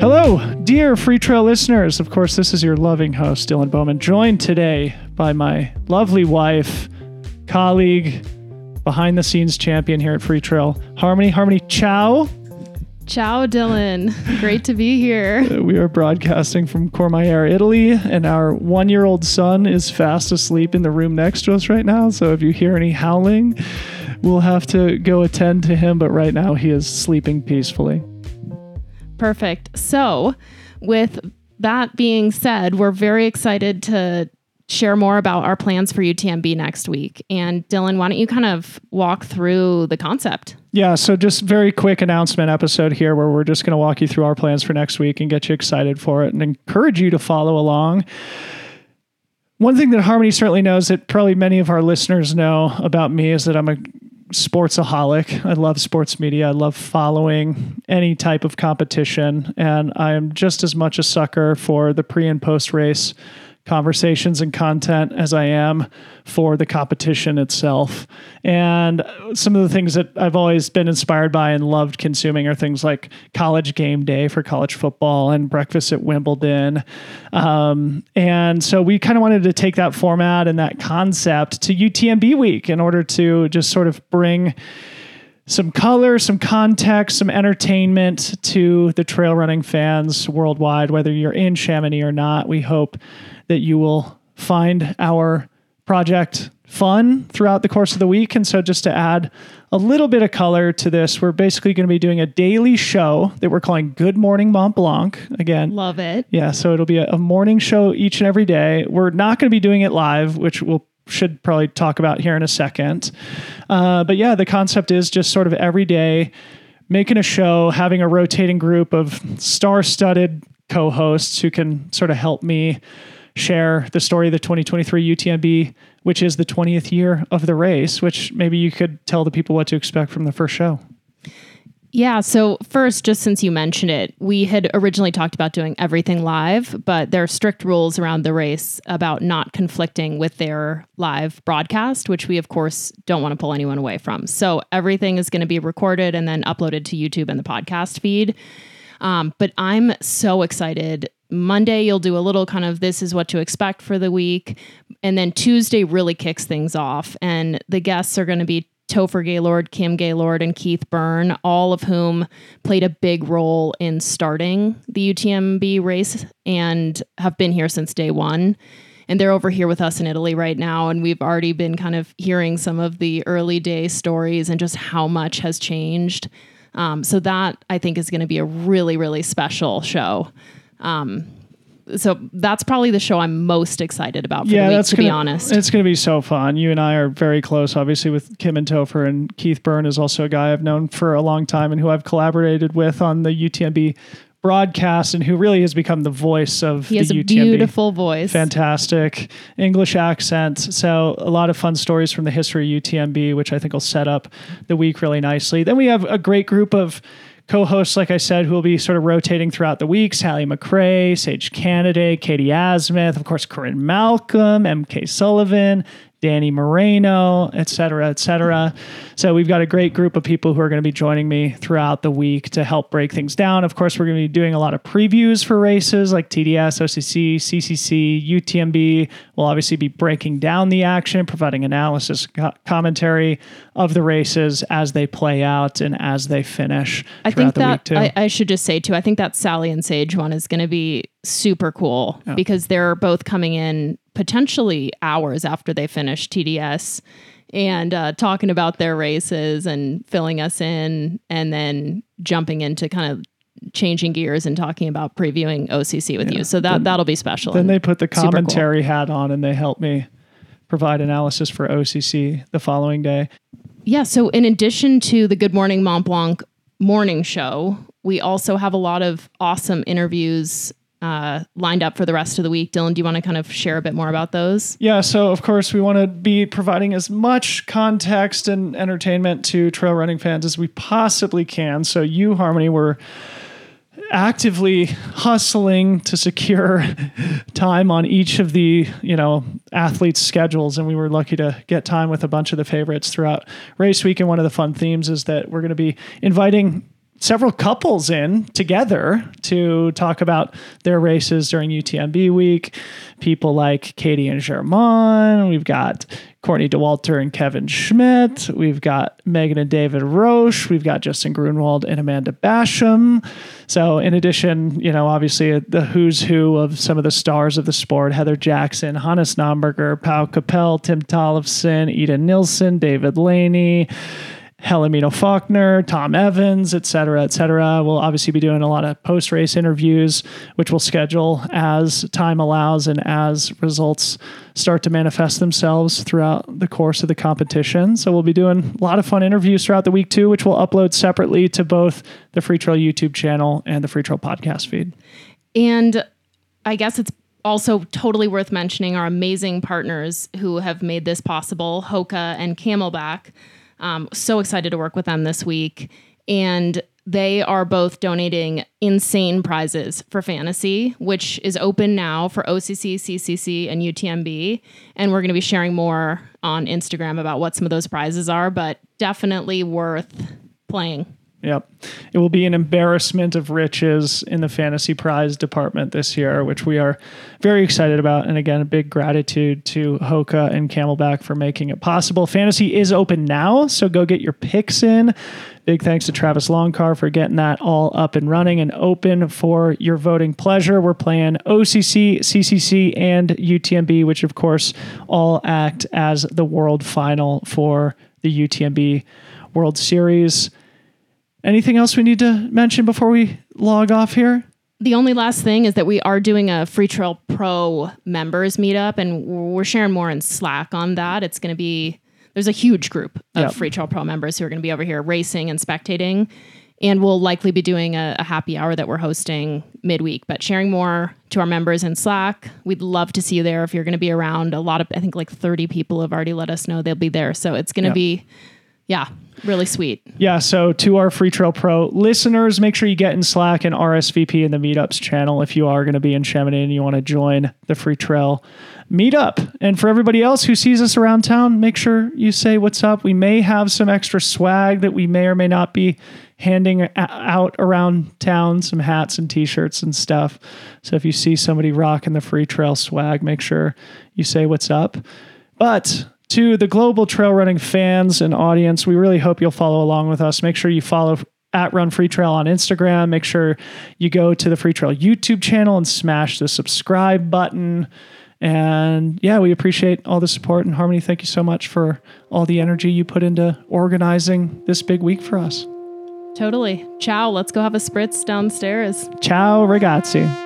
Hello, dear Free Trail listeners. Of course, this is your loving host, Dylan Bowman, joined today by my lovely wife, colleague, behind-the-scenes champion here at Free Trail, Harmony. Harmony, ciao. Ciao, Dylan. Great to be here. We are broadcasting from Courmayeur, Italy, and our one-year-old son is fast asleep in the room next to us right now, so if you hear any howling, we'll have to go attend to him, but right now he is sleeping peacefully. Perfect. So with that being said, we're very excited to share more about our plans for UTMB next week. And Dylan, why don't you kind of walk through the concept? Yeah. So just very quick announcement episode here where we're just going to walk you through our plans for next week and get you excited for it and encourage you to follow along. One thing that Harmony certainly knows that probably many of our listeners know about me is that I'm a sportsaholic. I love sports media. I love following any type of competition. And I am just as much a sucker for the pre and post race conversations and content as I am for the competition itself. And some of the things that I've always been inspired by and loved consuming are things like College Game Day for college football and Breakfast at Wimbledon. And so we kind of wanted to take that format and that concept to UTMB week in order to just sort of bring some color, some context, some entertainment to the trail running fans worldwide, whether you're in Chamonix or not. We hope that you will find our project fun throughout the course of the week. And so just to add a little bit of color to this, we're basically going to be doing a daily show that we're calling Good Morning Mont Blanc. Again, love it. Yeah. So it'll be a morning show each and every day. We're not going to be doing it live, which we'll should probably talk about here in a second. But yeah, the concept is just sort of every day making a show, having a rotating group of star-studded co-hosts who can sort of help me share the story of the 2023 UTMB, which is the 20th year of the race, which maybe you could tell the people what to expect from the first show. Yeah. So first, just since you mentioned it, we had originally talked about doing everything live, but there are strict rules around the race about not conflicting with their live broadcast, which we, of course, don't want to pull anyone away from. So everything is going to be recorded and then uploaded to YouTube and the podcast feed. But I'm so excited. Monday, you'll do a little kind of this is what to expect for the week. And then Tuesday really kicks things off. And the guests are going to be Topher Gaylord, Kim Gaylord, and Keith Byrne, all of whom played a big role in starting the UTMB race and have been here since day one. And they're over here with us in Italy right now. And we've already been kind of hearing some of the early day stories and just how much has changed. So that I think is going to be a really, really special show. So that's probably the show I'm most excited about for the week, to be honest. It's going to be so fun. You and I are very close, obviously, with Kim and Topher, and Keith Byrne is also a guy I've known for a long time and who I've collaborated with on the UTMB broadcast and who really has become the voice of the UTMB. He has a beautiful voice. Fantastic English accent. So a lot of fun stories from the history of UTMB, which I think will set up the week really nicely. Then we have a great group of co-hosts, like I said, who will be sort of rotating throughout the week: Sally McRae, Sage Canaday, Katie Asmuth, of course, Corinne Malcolm, MK Sullivan, Danny Moreno, et cetera, et cetera. So we've got a great group of people who are going to be joining me throughout the week to help break things down. Of course, we're going to be doing a lot of previews for races like TDS, OCC, CCC, UTMB. We'll obviously be breaking down the action, providing analysis, commentary of the races as they play out and as they finish throughout the week too. I should just say too, I think that Sally and Sage one is going to be super cool because they're both coming in potentially hours after they finish TDS and talking about their races and filling us in, and then jumping into kind of changing gears and talking about previewing OCC with you. So that'll be special. Then they put the commentary hat on and they help me provide analysis for OCC the following day. Yeah. So in addition to the Good Morning Mont Blanc morning show, we also have a lot of awesome interviews lined up for the rest of the week. Dylan, do you want to kind of share a bit more about those? Yeah. So of course we want to be providing as much context and entertainment to trail running fans as we possibly can. So you, Harmony, were actively hustling to secure time on each of the, athletes' schedules. And we were lucky to get time with a bunch of the favorites throughout race week. And one of the fun themes is that we're going to be inviting several couples in together to talk about their races during UTMB week. People like Katie and Germain. We've got Courtney DeWalter and Kevin Schmidt. We've got Megan and David Roche. We've got Justin Grunewald and Amanda Basham. So in addition, you know, obviously the who's who of some of the stars of the sport, Heather Jackson, Hannes Namburger, Pau Capel, Tim Tollefson, Eden Nilsson, David Laney, Helen Mino Faulkner, Tom Evans, et cetera, et cetera. We'll obviously be doing a lot of post-race interviews, which we'll schedule as time allows and as results start to manifest themselves throughout the course of the competition. So we'll be doing a lot of fun interviews throughout the week too, which we'll upload separately to both the Free Trail YouTube channel and the Free Trail podcast feed. And I guess it's also totally worth mentioning our amazing partners who have made this possible, Hoka and Camelback. So excited to work with them this week. And they are both donating insane prizes for fantasy, which is open now for OCC, CCC, and UTMB. And we're going to be sharing more on Instagram about what some of those prizes are, but definitely worth playing. Yep. It will be an embarrassment of riches in the fantasy prize department this year, which we are very excited about. And again, a big gratitude to Hoka and Camelback for making it possible. Fantasy is open now, so go get your picks in. Big thanks to Travis Longcar for getting that all up and running and open for your voting pleasure. We're playing OCC, CCC, and UTMB, which of course all act as the world final for the UTMB World Series. Anything else we need to mention before we log off here? The only last thing is that we are doing a Free Trail Pro members meetup, and we're sharing more in Slack on that. It's going to be, there's a huge group of Free Trail Pro members who are going to be over here racing and spectating, and we'll likely be doing a happy hour that we're hosting midweek, but sharing more to our members in Slack. We'd love to see you there if you're going to be around. A lot of, I think like 30 people have already let us know they'll be there. So it's going to be, really sweet. Yeah. So to our Free Trail Pro listeners, make sure you get in Slack and RSVP in the meetups channel if you are going to be in Chamonix and you want to join the Free Trail meetup. And for everybody else who sees us around town, make sure you say what's up. We may have some extra swag that we may or may not be handing out around town, some hats and t-shirts and stuff. So if you see somebody rocking the Free Trail swag, make sure you say what's up. But to the global trail running fans and audience, we really hope you'll follow along with us. Make sure you follow at Run Free Trail on Instagram. Make sure you go to the Free Trail YouTube channel and smash the subscribe button. And yeah, we appreciate all the support. And Harmony, thank you so much for all the energy you put into organizing this big week for us. Totally. Ciao. Let's go have a spritz downstairs. Ciao, ragazzi.